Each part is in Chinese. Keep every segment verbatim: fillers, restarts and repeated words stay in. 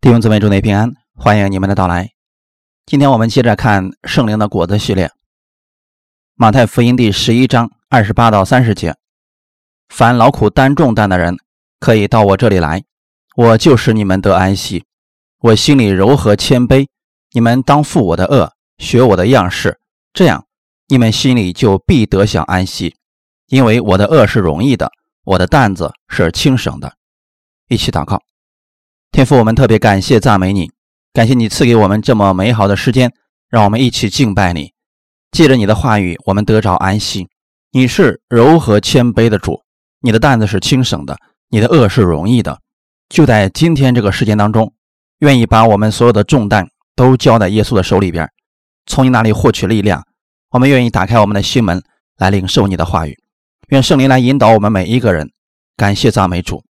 弟兄姊妹，祝你平安，欢迎你们的到来。今天我们接着看圣灵的果子系列，马太福音第十一章二十八到三十节，凡劳苦担重担的人，可以到我这里来，我就使你们得安息。我心里柔和谦卑，你们当负我的恶，学我的样式，这样你们心里就必得享安息，因为我的恶是容易的，我的担子是轻省的。一起祷告。天父，我们特别感谢赞美你，感谢你赐给我们这么美好的时间，让我们一起敬拜你。借着你的话语，我们得着安息。你是柔和谦卑的主，你的担子是轻省的，你的恶是容易的。就在今天这个时间当中，愿意把我们所有的重担都交在耶稣的手里边，从你那里获取力量。我们愿意打开我们的心门来领受你的话语，愿圣灵来引导我们每一个人。感谢赞美主，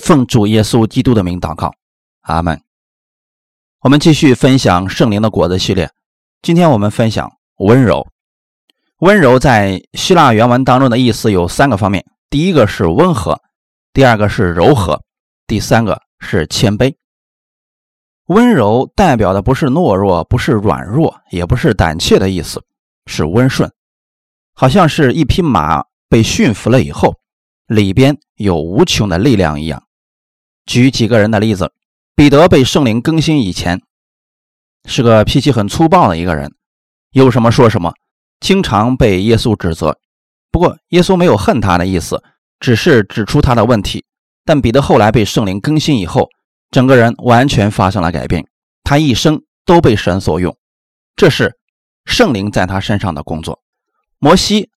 奉主耶稣基督的名祷告，阿们。我们继续分享圣灵的果子系列，今天我们分享温柔。温柔在希腊原文当中的意思有三个方面，第一个是温和，第二个是柔和，第三个是谦卑。温柔代表的不是懦弱，不是软弱，也不是胆怯的意思，是温顺。好像是一匹马被驯服了以后，里边有无穷的力量一样。举几个人的例子，彼得被圣灵更新以前，是个脾气很粗暴的一个人，有什么说什么，经常被耶稣指责。不过耶稣没有恨他的意思，只是指出他的问题。但彼得后来被圣灵更新以后，整个人完全发生了改变，他一生都被神所用，这是圣灵在他身上的工作。摩西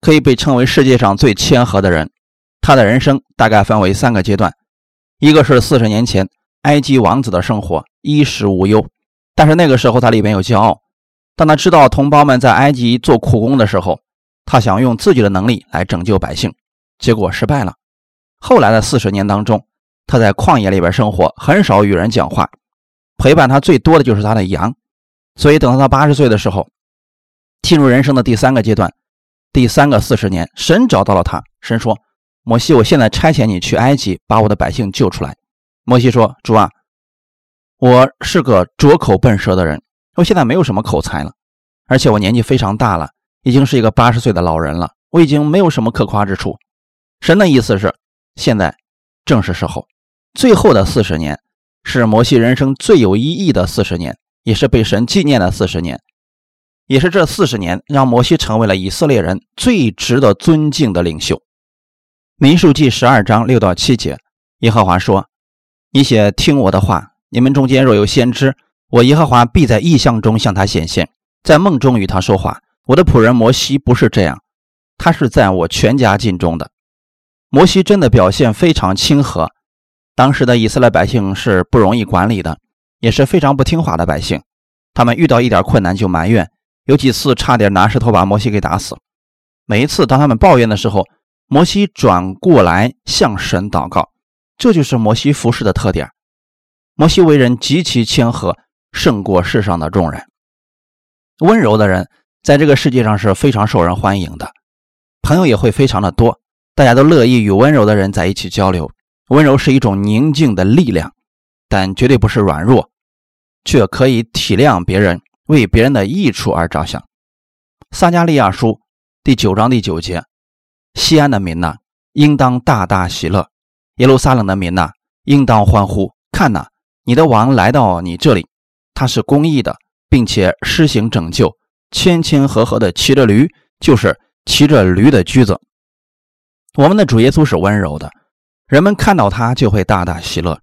可以被称为世界上最谦和的人，他的人生大概分为三个阶段，一个是四十年前埃及王子的生活，衣食无忧，但是那个时候他里面有骄傲。当他知道同胞们在埃及做苦工的时候，他想用自己的能力来拯救百姓，结果失败了。后来的四十年当中，他在旷野里边生活，很少与人讲话，陪伴他最多的就是他的羊。所以等到他八十岁的时候，进入人生的第三个阶段，第三个四十年，神找到了他，神说，摩西，我现在差遣你去埃及，把我的百姓救出来。摩西说，主啊，我是个拙口笨舌的人，我现在没有什么口才了，而且我年纪非常大了，已经是一个八十岁的老人了，我已经没有什么可夸之处。神的意思是，现在正是时候。最后的四十年是摩西人生最有意义的四十年，也是被神纪念的四十年，也是这四十年让摩西成为了以色列人最值得尊敬的领袖。民数记十二章六到七节，耶和华说，你且听我的话，你们中间若有先知，我耶和华必在异象中向他显现，在梦中与他说话。我的仆人摩西不是这样，他是在我全家尽中的。摩西真的表现非常亲和，当时的以色列百姓是不容易管理的，也是非常不听话的百姓，他们遇到一点困难就埋怨，有几次差点拿石头把摩西给打死。每一次当他们抱怨的时候，摩西转过来向神祷告，这就是摩西服侍的特点。摩西为人极其谦和，胜过世上的众人。温柔的人在这个世界上是非常受人欢迎的，朋友也会非常的多，大家都乐意与温柔的人在一起交流。温柔是一种宁静的力量，但绝对不是软弱，却可以体谅别人，为别人的益处而着想。撒迦利亚书第九章第九节，西安的民哪，应当大大喜乐，耶路撒冷的民哪，应当欢呼，看哪，你的王来到你这里，他是公义的，并且施行拯救，谦谦和和的骑着驴，就是骑着驴的驹子。我们的主耶稣是温柔的，人们看到他就会大大喜乐，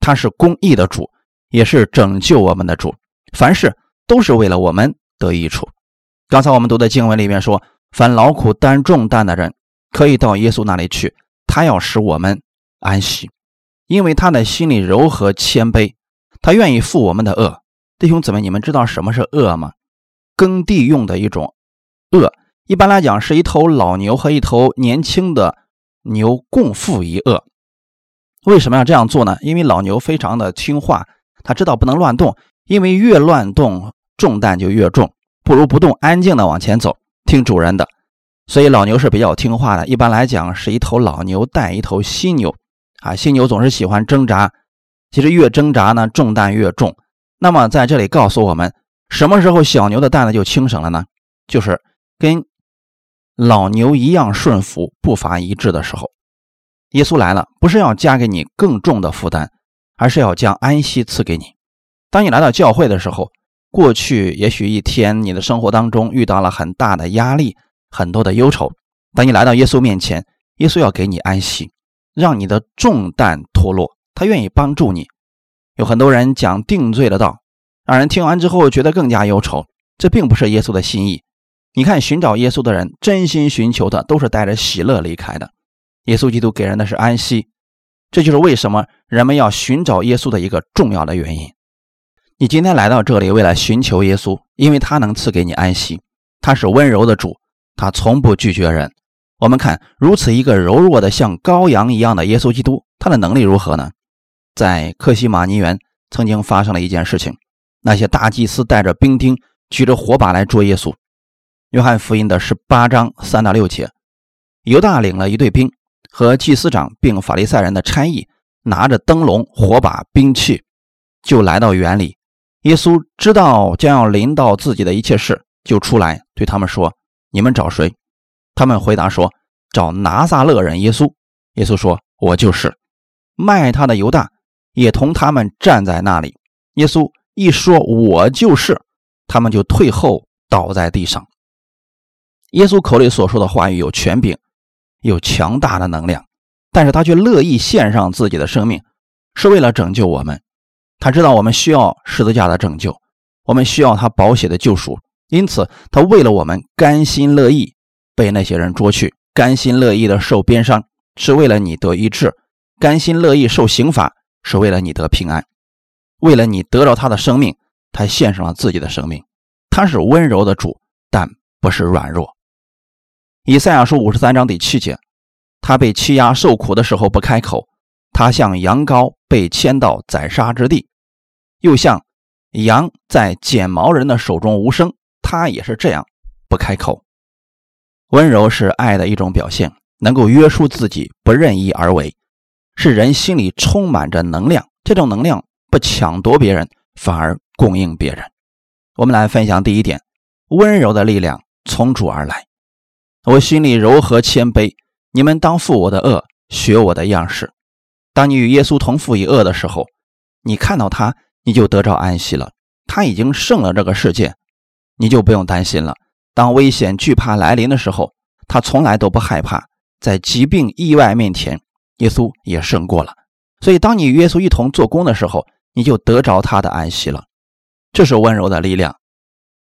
他是公义的主，也是拯救我们的主，凡事都是为了我们得益处。刚才我们读的经文里面说，凡劳苦担重担的人可以到耶稣那里去，他要使我们安息，因为他的心里柔和谦卑，他愿意负我们的恶。弟兄姊妹，你们知道什么是恶吗？耕地用的一种恶，一般来讲是一头老牛和一头年轻的牛共负一恶。为什么要这样做呢？因为老牛非常的听话，他知道不能乱动，因为越乱动重担就越重，不如不动，安静的往前走，听主人的。所以老牛是比较听话的，一般来讲是一头老牛带一头犀牛啊，犀牛总是喜欢挣扎，其实越挣扎呢，重担越重。那么在这里告诉我们，什么时候小牛的担子就轻省了呢？就是跟老牛一样顺服，步伐一致的时候。耶稣来了，不是要加给你更重的负担，而是要将安息赐给你。当你来到教会的时候，过去也许一天你的生活当中遇到了很大的压力，很多的忧愁，当你来到耶稣面前，耶稣要给你安息，让你的重担脱落，他愿意帮助你。有很多人讲定罪的道，让人听完之后觉得更加忧愁，这并不是耶稣的心意。你看，寻找耶稣的人，真心寻求的都是带着喜乐离开的。耶稣基督给人的是安息，这就是为什么人们要寻找耶稣的一个重要的原因。你今天来到这里，为了寻求耶稣，因为他能赐给你安息，他是温柔的主，他从不拒绝人。我们看，如此一个柔弱的像羔羊一样的耶稣基督，他的能力如何呢？在客西马尼园曾经发生了一件事情，那些大祭司带着兵丁，举着火把来捉耶稣。约翰福音的十八章三到六节，犹大领了一队兵，和祭司长并法利赛人的差役，拿着灯笼、火把、兵器，就来到园里。耶稣知道将要临到自己的一切事，就出来对他们说：你们找谁？他们回答说：找拿撒勒人耶稣。耶稣说：我就是。卖他的犹大也同他们站在那里。耶稣一说我就是，他们就退后倒在地上。耶稣口里所说的话语有权柄，有强大的能量，但是他却乐意献上自己的生命，是为了拯救我们。他知道我们需要十字架的拯救，我们需要他宝血的救赎，因此他为了我们甘心乐意被那些人捉去，甘心乐意的受鞭伤，是为了你得医治；甘心乐意受刑罚，是为了你得平安。为了你得到他的生命，他献上了自己的生命。他是温柔的主，但不是软弱。以赛亚书五十三章第七节，他被欺压受苦的时候不开口，他像羊羔被牵到宰杀之地，又像羊在剪毛人的手中无声，他也是这样不开口。温柔是爱的一种表现，能够约束自己，不任意而为，是人心里充满着能量，这种能量不抢夺别人，反而供应别人。我们来分享第一点，温柔的力量从主而来。我心里柔和谦卑，你们当负我的恶，学我的样式。当你与耶稣同负一恶的时候，你看到他，你就得着安息了。他已经胜了这个世界，你就不用担心了。当危险惧怕来临的时候，他从来都不害怕。在疾病意外面前，耶稣也胜过了。所以当你与耶稣一同做工的时候，你就得着他的安息了。这是温柔的力量。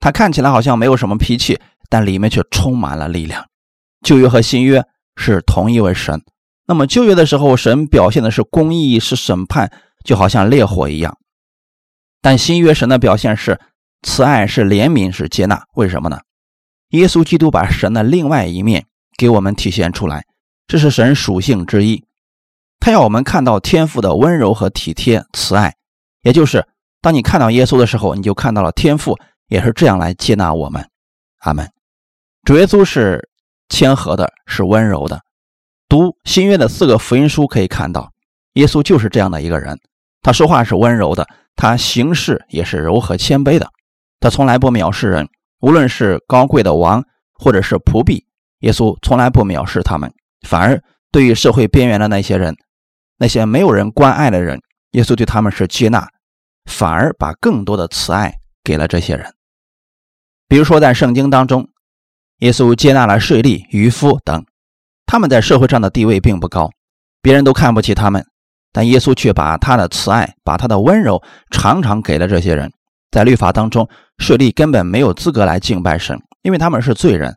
他看起来好像没有什么脾气，但里面却充满了力量。旧约和新约是同一位神，那么旧约的时候，神表现的是公义，是审判，就好像烈火一样。但新约神的表现是慈爱，是怜悯，是接纳。为什么呢？耶稣基督把神的另外一面给我们体现出来，这是神属性之一。他要我们看到天父的温柔和体贴、慈爱，也就是当你看到耶稣的时候，你就看到了天父也是这样来接纳我们。阿们。主耶稣是谦和的，是温柔的。读新约的四个福音书可以看到，耶稣就是这样的一个人。他说话是温柔的，他行事也是柔和谦卑的，他从来不藐视人，无论是高贵的王或者是仆婢，耶稣从来不藐视他们，反而对于社会边缘的那些人，那些没有人关爱的人，耶稣对他们是接纳，反而把更多的慈爱给了这些人。比如说在圣经当中，耶稣接纳了税吏、渔夫等，他们在社会上的地位并不高，别人都看不起他们，但耶稣却把他的慈爱，把他的温柔常常给了这些人。在律法当中，税吏根本没有资格来敬拜神，因为他们是罪人。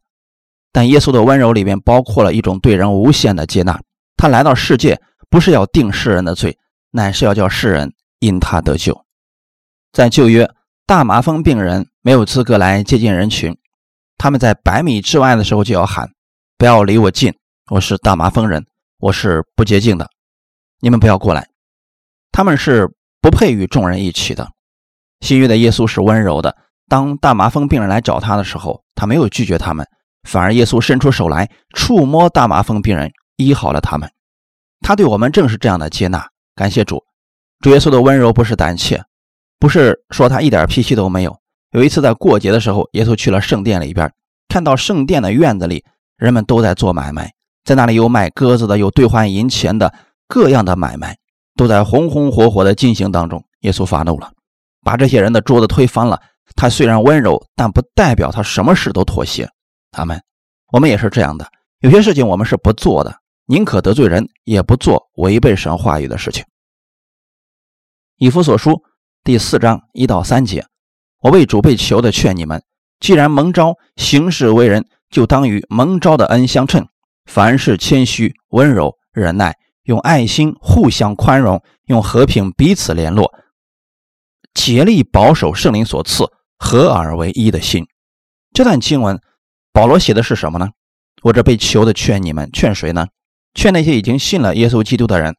但耶稣的温柔里面包括了一种对人无限的接纳。他来到世界，不是要定世人的罪，乃是要叫世人因他得救。在旧约，大麻风病人没有资格来接近人群，他们在百米之外的时候就要喊：不要离我近，我是大麻风人，我是不洁净的，你们不要过来。他们是不配与众人一起的。新约的耶稣是温柔的，当大麻风病人来找他的时候，他没有拒绝他们，反而耶稣伸出手来触摸大麻风病人，医好了他们。他对我们正是这样的接纳。感谢主，主耶稣的温柔不是胆怯，不是说他一点脾气都没有。有一次在过节的时候，耶稣去了圣殿里边，看到圣殿的院子里人们都在做买卖，在那里有卖鸽子的，有兑换银钱的，各样的买卖都在红红火火的进行当中。耶稣发怒了，把这些人的桌子推翻了。他虽然温柔，但不代表他什么事都妥协。阿们。我们也是这样的，有些事情我们是不做的，宁可得罪人，也不做违背神话语的事情。以弗所书第四章一到三节，我为主被囚的劝你们，既然蒙召行事为人，就当与蒙召的恩相称，凡事谦虚、温柔、忍耐，用爱心互相宽容，用和平彼此联络，竭力保守圣灵所赐合而为一的心。这段经文保罗写的是什么呢？我这被囚的劝你们，劝谁呢？劝那些已经信了耶稣基督的人。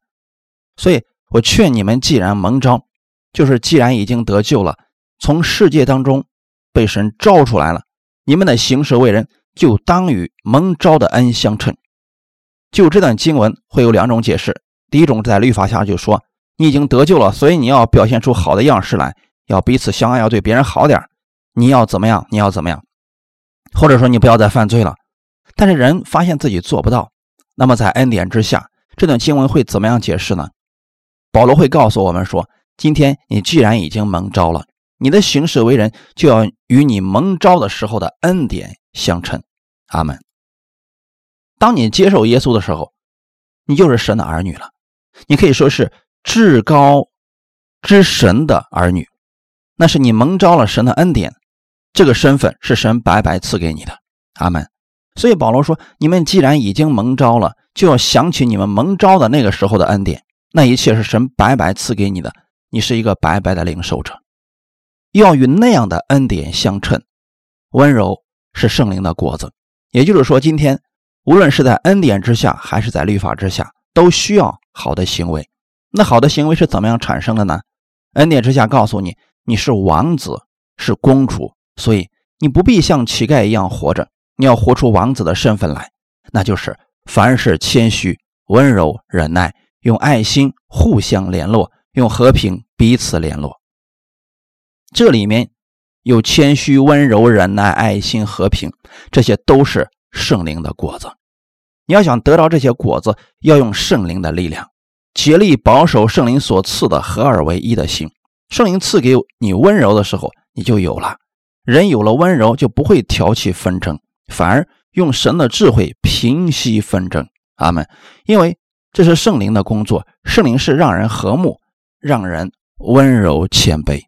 所以我劝你们，既然蒙召，就是既然已经得救了，从世界当中被神召出来了，你们的行事为人就当与蒙召的恩相称。就这段经文会有两种解释，第一种在律法下就说你已经得救了，所以你要表现出好的样式来，要彼此相爱，要对别人好点，你要怎么样你要怎么样，或者说你不要再犯罪了。但是人发现自己做不到，那么在恩典之下，这段经文会怎么样解释呢？保罗会告诉我们说，今天你既然已经蒙召了，你的行事为人就要与你蒙召的时候的恩典相称。阿们。当你接受耶稣的时候，你就是神的儿女了，你可以说是至高之神的儿女，那是你蒙召了神的恩典，这个身份是神白白赐给你的。阿们。所以保罗说，你们既然已经蒙召了，就要想起你们蒙召的那个时候的恩典，那一切是神白白赐给你的，你是一个白白的领受者，要与那样的恩典相称。温柔是圣灵的果子，也就是说，今天无论是在恩典之下还是在律法之下，都需要好的行为。那好的行为是怎么样产生的呢？恩典之下告诉你，你是王子，是公主，所以你不必像乞丐一样活着，你要活出王子的身份来，那就是凡事谦虚、温柔、忍耐，用爱心互相联络，用和平彼此联络。这里面有谦虚、温柔、忍耐、爱心、和平，这些都是圣灵的果子。你要想得到这些果子，要用圣灵的力量，竭力保守圣灵所赐的合而为一的心。圣灵赐给你温柔的时候，你就有了。人有了温柔，就不会挑起纷争，反而用神的智慧平息纷争。阿们。因为这是圣灵的工作，圣灵是让人和睦，让人温柔谦卑。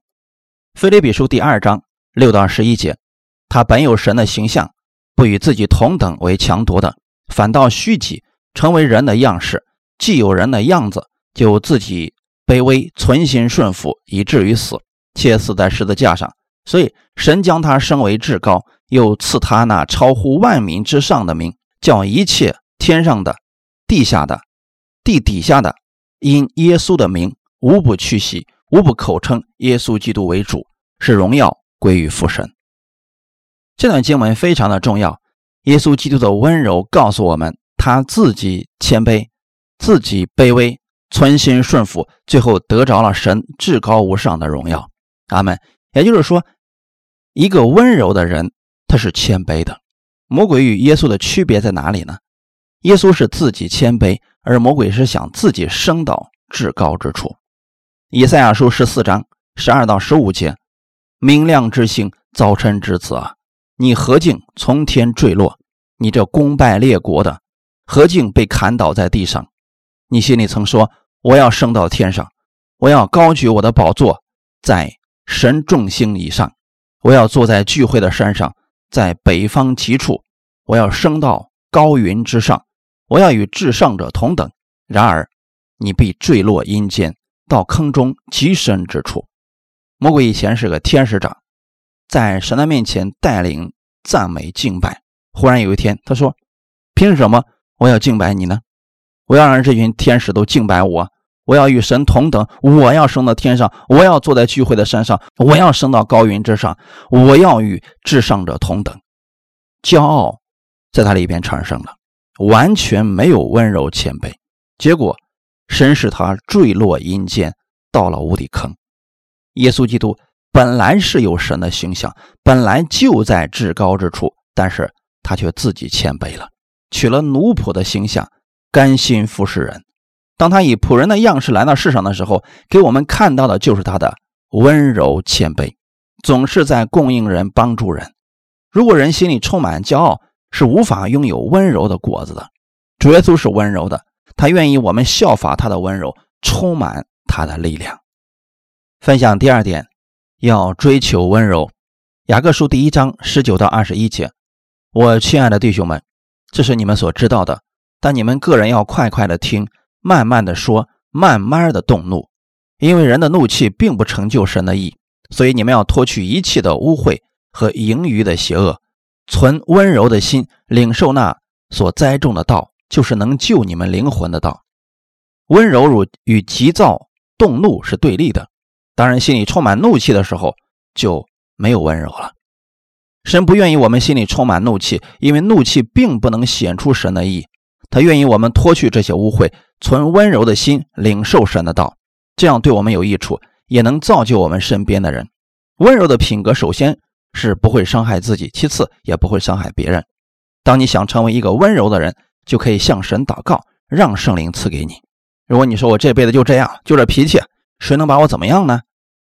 腓立比书第二章六到十一节，他本有神的形象，不与自己同等为强夺的，反倒虚己，成为人的样式，既有人的样子，就自己卑微，存心顺服，以至于死，且死在十字架上。所以神将他升为至高，又赐他那超乎万民之上的名，叫一切天上的、地下的、地底下的，因耶稣的名，无不屈膝，无不口称耶稣基督为主，使荣耀归于父神。这段经文非常的重要，耶稣基督的温柔告诉我们，他自己谦卑，自己卑微，存心顺服，最后得着了神至高无上的荣耀。阿们。也就是说，一个温柔的人，他是谦卑的。魔鬼与耶稣的区别在哪里呢？耶稣是自己谦卑，而魔鬼是想自己升到至高之处。以赛亚书十四章十二到十五节，明亮之星，早晨之子啊，你何竟从天坠落？你这攻败列国的，何竟被砍倒在地上？你心里曾说，我要升到天上，我要高举我的宝座，在神众星以上，我要坐在聚会的山上，在北方极处，我要升到高云之上，我要与至上者同等。然而你必坠落阴间，到坑中极深之处。魔鬼以前是个天使长，在神的面前带领赞美敬拜，忽然有一天他说，凭什么我要敬拜你呢？我要让这群天使都敬拜我，我要与神同等，我要升到天上，我要坐在聚会的山上，我要升到高云之上，我要与至上者同等。骄傲在他里边产生了，完全没有温柔谦卑，结果神使他坠落阴间，到了无底坑。耶稣基督本来是有神的形象，本来就在至高之处，但是他却自己谦卑了，取了奴仆的形象，甘心服侍人。当他以仆人的样式来到世上的时候，给我们看到的就是他的温柔谦卑，总是在供应人，帮助人。如果人心里充满骄傲，是无法拥有温柔的果子的。主耶稣是温柔的，他愿意我们效法他的温柔，充满他的力量。分享第二点，要追求温柔。雅各书第一章十九到二十一节，我亲爱的弟兄们，这是你们所知道的，但你们个人要快快的听，慢慢的说，慢慢的动怒，因为人的怒气并不成就神的义。所以你们要脱去一切的污秽和盈余的邪恶，存温柔的心，领受那所栽种的道，就是能救你们灵魂的道。温柔与急躁动怒是对立的，当然心里充满怒气的时候就没有温柔了。神不愿意我们心里充满怒气，因为怒气并不能显出神的义。他愿意我们脱去这些污秽，存温柔的心，领受神的道，这样对我们有益处，也能造就我们身边的人。温柔的品格首先是不会伤害自己，其次也不会伤害别人。当你想成为一个温柔的人，就可以向神祷告，让圣灵赐给你。如果你说我这辈子就这样，就这脾气，谁能把我怎么样呢？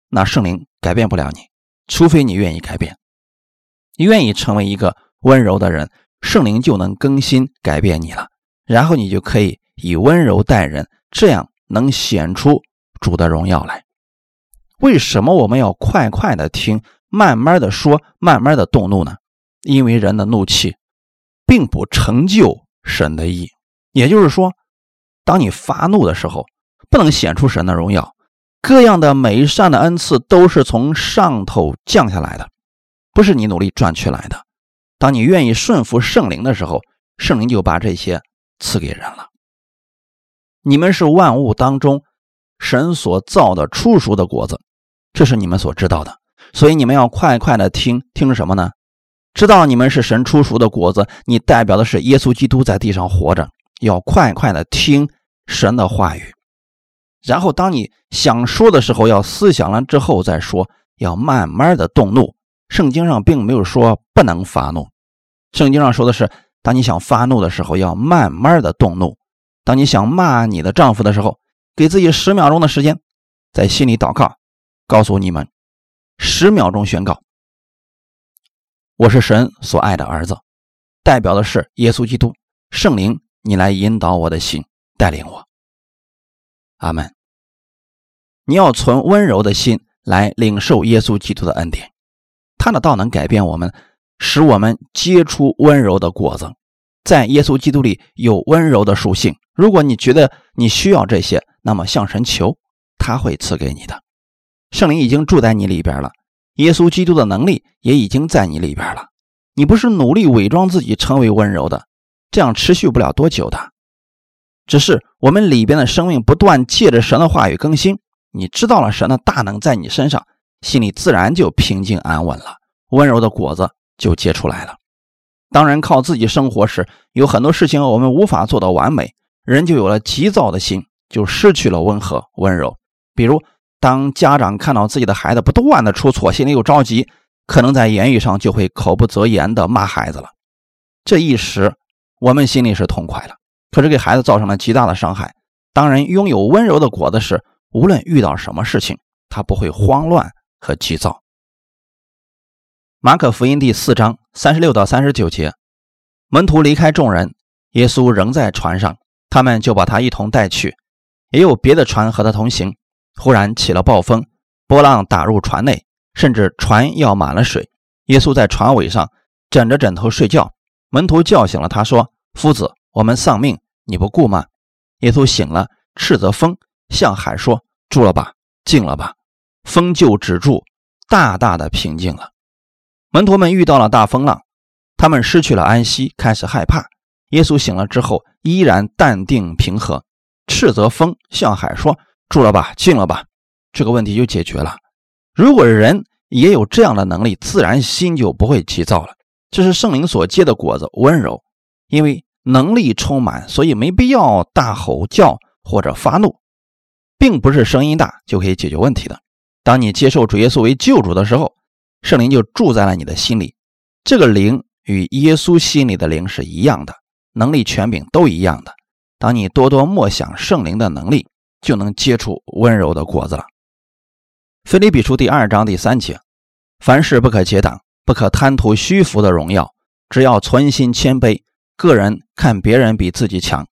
那圣灵改变不了你，除非你愿意改变。你愿意成为一个温柔的人，圣灵就能更新改变你了，然后你就可以以温柔待人，这样能显出主的荣耀来。为什么我们要快快的听，慢慢的说，慢慢的动怒呢？因为人的怒气并不成就神的义。也就是说，当你发怒的时候，不能显出神的荣耀。各样的美善的恩赐都是从上头降下来的，不是你努力赚取来的。当你愿意顺服圣灵的时候，圣灵就把这些赐给人了。你们是万物当中神所造的初熟的果子，这是你们所知道的，所以你们要快快的听。听什么呢？知道你们是神初熟的果子，你代表的是耶稣基督在地上活着，要快快的听神的话语。然后当你想说的时候，要思想了之后再说，要慢慢的动怒。圣经上并没有说不能发怒，圣经上说的是，当你想发怒的时候，要慢慢的动怒。当你想骂你的丈夫的时候，给自己十秒钟的时间，在心里祷告，告诉你们，十秒钟宣告，我是神所爱的儿子，代表的是耶稣基督。圣灵，你来引导我的心，带领我。阿们。你要存温柔的心来领受耶稣基督的恩典，他的道能改变我们，使我们结出温柔的果子。在耶稣基督里有温柔的属性。如果你觉得你需要这些，那么向神求，他会赐给你的。圣灵已经住在你里边了，耶稣基督的能力也已经在你里边了。你不是努力伪装自己成为温柔的，这样持续不了多久的。只是我们里边的生命不断借着神的话语更新，你知道了神的大能在你身上，心里自然就平静安稳了，温柔的果子就结出来了。当人靠自己生活时，有很多事情我们无法做到完美，人就有了急躁的心，就失去了温和温柔。比如当家长看到自己的孩子不断的出错，心里又着急，可能在言语上就会口不择言的骂孩子了。这一时我们心里是痛快了，可是给孩子造成了极大的伤害。当人拥有温柔的果子时，无论遇到什么事情，他不会慌乱和急躁。马可福音第四章三十六到三十九节，门徒离开众人，耶稣仍在船上，他们就把他一同带去，也有别的船和他同行。忽然起了暴风，波浪打入船内，甚至船要满了水。耶稣在船尾上枕着枕头睡觉，门徒叫醒了他，说，夫子，我们丧命，你不顾吗？耶稣醒了，斥责风，向海说，住了吧，静了吧。风就止住，大大的平静了。门徒们遇到了大风浪，他们失去了安息，开始害怕。耶稣醒了之后依然淡定平和，斥责风，向海说，住了吧，静了吧，这个问题就解决了。如果人也有这样的能力，自然心就不会急躁了。这是圣灵所结的果子，温柔。因为能力充满，所以没必要大吼叫或者发怒。并不是声音大就可以解决问题的。当你接受主耶稣为救主的时候，圣灵就住在了你的心里。这个灵与耶稣心里的灵是一样的，能力权柄都一样的。当你多多默想圣灵的能力，就能结出温柔的果子了。腓立比书第二章第三节，凡事不可结党，不可贪图虚浮的荣耀，只要存心谦卑，个人看别人比自己强。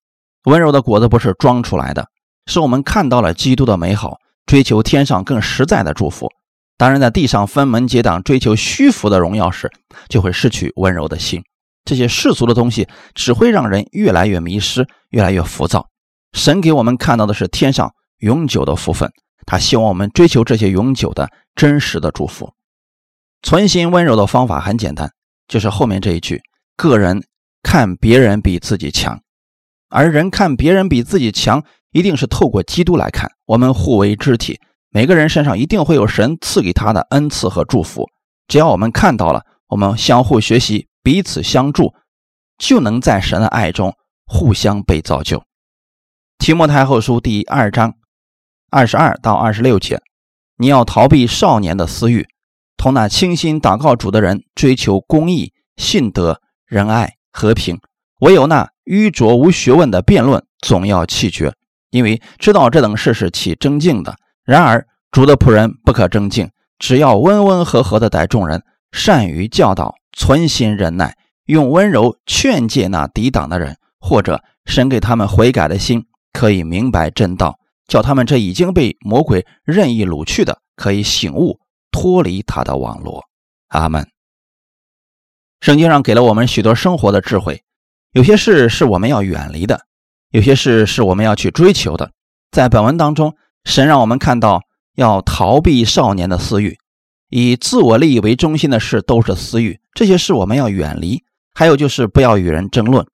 温柔的果子不是装出来的，是我们看到了基督的美好，追求天上更实在的祝福。当然在地上分门结党，追求虚浮的荣耀时，就会失去温柔的心。这些世俗的东西只会让人越来越迷失，越来越浮躁。神给我们看到的是天上永久的福分，他希望我们追求这些永久的真实的祝福。存心温柔的方法很简单，就是后面这一句，个人看别人比自己强。而人看别人比自己强，一定是透过基督来看。我们互为肢体，每个人身上一定会有神赐给他的恩赐和祝福。只要我们看到了，我们相互学习，彼此相助，就能在神的爱中互相被造就。提摩太后书第二章二十二到二十六节，你要逃避少年的私欲，同那清心祷告主的人追求公义、信德、仁爱、和平。唯有那愚拙无学问的辩论总要弃绝，因为知道这等事是起争竞的。然而主的仆人不可争竞，只要温温和和的待众人，善于教导，存心忍耐，用温柔劝诫那抵挡的人，或者神给他们悔改的心，可以明白真道，叫他们这已经被魔鬼任意掳去的，可以醒悟，脱离他的网罗。阿们。圣经上给了我们许多生活的智慧，有些事是我们要远离的，有些事是我们要去追求的。在本文当中，神让我们看到要逃避少年的私欲，以自我利益为中心的事都是私欲，这些事我们要远离。还有就是不要与人争论，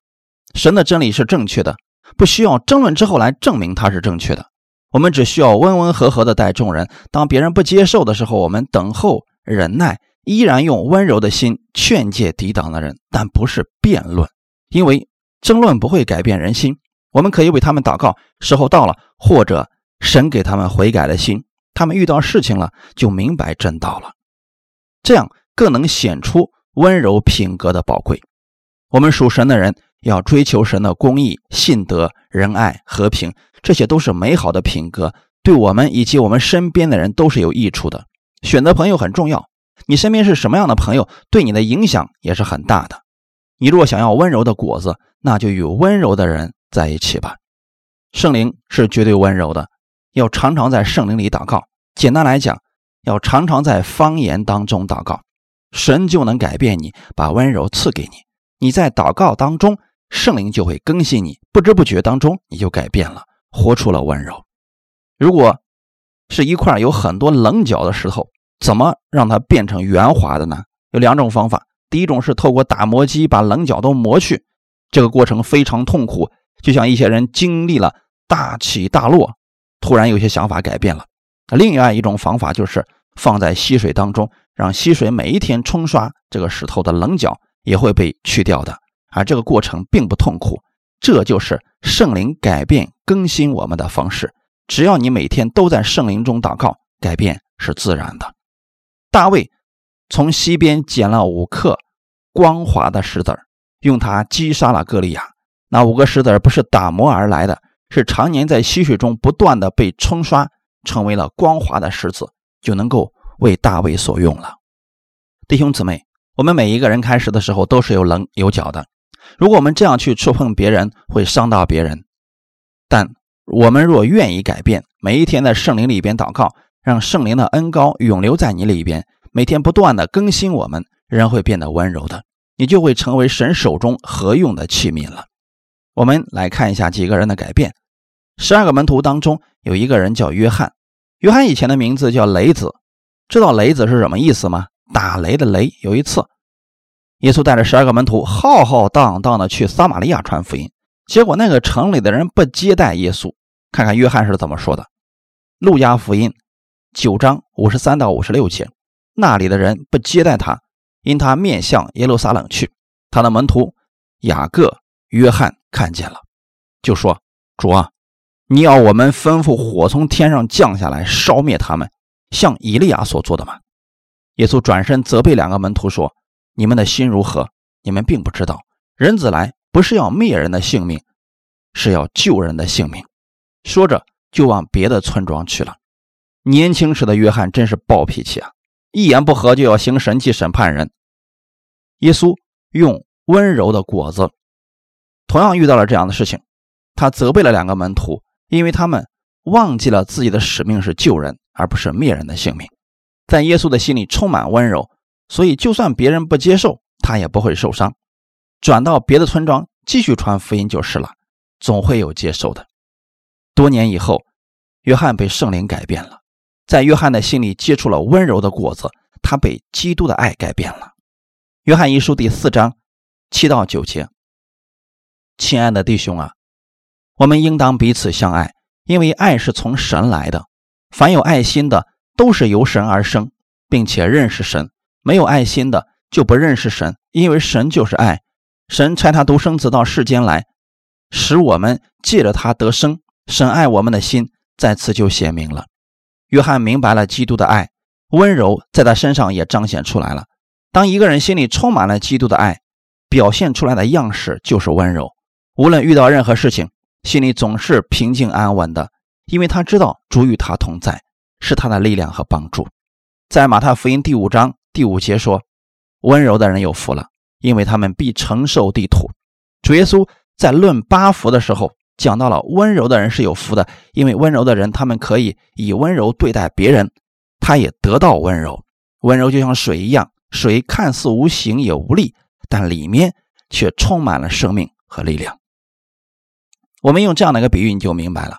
神的真理是正确的，不需要争论之后来证明它是正确的。我们只需要温温和和的待众人，当别人不接受的时候，我们等候忍耐，依然用温柔的心劝诫抵挡的人，但不是辩论，因为争论不会改变人心。我们可以为他们祷告，时候到了，或者神给他们悔改的心，他们遇到事情了就明白真道了，这样更能显出温柔品格的宝贵。我们属神的人要追求神的公义、信德、仁爱、和平，这些都是美好的品格，对我们以及我们身边的人都是有益处的。选择朋友很重要，你身边是什么样的朋友，对你的影响也是很大的。你若想要温柔的果子，那就与温柔的人在一起吧。圣灵是绝对温柔的，要常常在圣灵里祷告。简单来讲，要常常在方言当中祷告，神就能改变你，把温柔赐给你。你在祷告当中，圣灵就会更新你，不知不觉当中你就改变了，活出了温柔。如果是一块有很多棱角的石头，怎么让它变成圆滑的呢？有两种方法，第一种是透过打磨机把棱角都磨去，这个过程非常痛苦，就像一些人经历了大起大落，突然有些想法改变了。另外一种方法就是放在溪水当中，让溪水每一天冲刷这个石头的棱角，也会被去掉的，而这个过程并不痛苦。这就是圣灵改变更新我们的方式，只要你每天都在圣灵中祷告，改变是自然的。大卫从溪边捡了五颗光滑的石子，用它击杀了歌利亚。那五个石子不是打磨而来的，是常年在溪水中不断的被冲刷，成为了光滑的石子，就能够为大卫所用了。弟兄姊妹，我们每一个人开始的时候都是有棱有角的，如果我们这样去触碰别人，会伤到别人。但我们若愿意改变，每一天在圣灵里边祷告，让圣灵的恩膏永留在你里边，每天不断的更新我们，人会变得温柔的，你就会成为神手中合用的器皿了。我们来看一下几个人的改变。十二个门徒当中有一个人叫约翰，约翰以前的名字叫雷子，知道雷子是什么意思吗？打雷的雷。有一次耶稣带着十二个门徒浩浩荡荡的去撒玛利亚传福音，结果那个城里的人不接待耶稣。看看约翰是怎么说的，路加福音九章五十三到五十六节，那里的人不接待他，因他面向耶路撒冷去。他的门徒雅各、约翰看见了，就说，主啊，你要我们吩咐火从天上降下来，烧灭他们，像以利亚所做的吗？”耶稣转身责备两个门徒说：“你们的心如何？你们并不知道，人子来不是要灭人的性命，是要救人的性命。”说着就往别的村庄去了。年轻时的约翰真是暴脾气啊，一言不合就要行神迹审判人。耶稣用温柔的果子同样遇到了这样的事情，他责备了两个门徒，因为他们忘记了自己的使命是救人，而不是灭人的性命。在耶稣的心里充满温柔，所以就算别人不接受，他也不会受伤。转到别的村庄继续传福音就是了，总会有接受的。多年以后，约翰被圣灵改变了，在约翰的心里结出了温柔的果子，他被基督的爱改变了。约翰一书第四章七到九节：“亲爱的弟兄啊，我们应当彼此相爱，因为爱是从神来的。凡有爱心的，都是由神而生，并且认识神；没有爱心的，就不认识神，因为神就是爱。神差他独生子到世间来，使我们借着他得生。神爱我们的心在此就显明了。”约翰明白了基督的爱，温柔在他身上也彰显出来了。当一个人心里充满了基督的爱，表现出来的样式就是温柔。无论遇到任何事情，心里总是平静安稳的，因为他知道主与他同在，是他的力量和帮助。在马太福音第五章第五节说：“温柔的人有福了，因为他们必承受地土。”主耶稣在论八福的时候讲到了温柔的人是有福的，因为温柔的人他们可以以温柔对待别人，他也得到温柔。温柔就像水一样，水看似无形也无力，但里面却充满了生命和力量。我们用这样的一个比喻，你就明白了。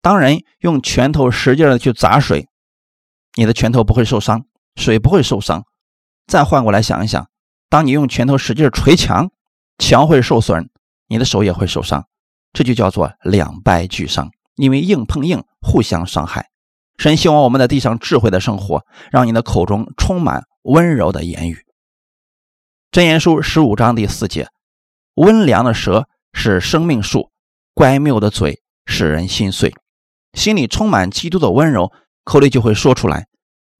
当人用拳头使劲的去砸水，你的拳头不会受伤，水不会受伤。再换过来想一想，当你用拳头使劲捶墙，墙会受损，你的手也会受伤。这就叫做两败俱伤，因为硬碰硬，互相伤害。神希望我们在地上智慧的生活，让你的口中充满温柔的言语。箴言书十五章第四节：“温良的舌是生命树，乖谬的嘴使人心碎。”心里充满基督的温柔，口里就会说出来。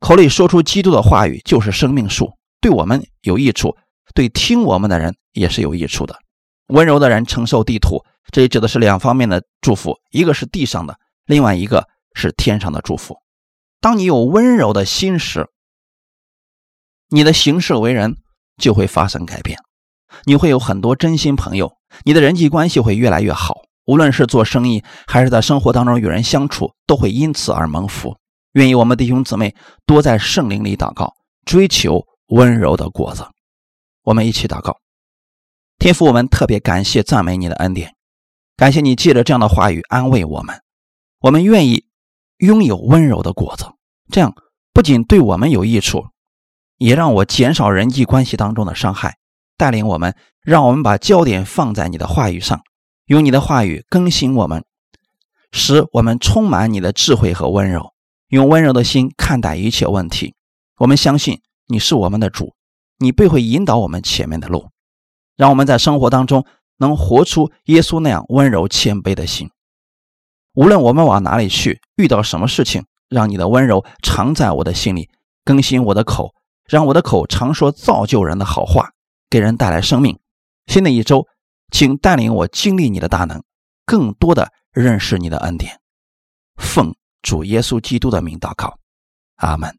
口里说出基督的话语就是生命树，对我们有益处，对听我们的人也是有益处的。温柔的人承受地土，这指的是两方面的祝福，一个是地上的，另外一个是天上的祝福。当你有温柔的心时，你的行事为人就会发生改变，你会有很多真心朋友，你的人际关系会越来越好，无论是做生意还是在生活当中与人相处，都会因此而蒙福。愿意我们弟兄姊妹多在圣灵里祷告，追求温柔的果子。我们一起祷告。天父，我们特别感谢赞美你的恩典，感谢你借着这样的话语安慰我们，我们愿意拥有温柔的果子，这样不仅对我们有益处，也让我减少人际关系当中的伤害。带领我们，让我们把焦点放在你的话语上，用你的话语更新我们，使我们充满你的智慧和温柔，用温柔的心看待一切问题。我们相信你是我们的主，你必会引导我们前面的路，让我们在生活当中能活出耶稣那样温柔谦卑的心。无论我们往哪里去，遇到什么事情，让你的温柔常在我的心里，更新我的口，让我的口常说造就人的好话，给人带来生命。新的一周，请带领我经历你的大能，更多的认识你的恩典。奉主耶稣基督的名祷告，阿们。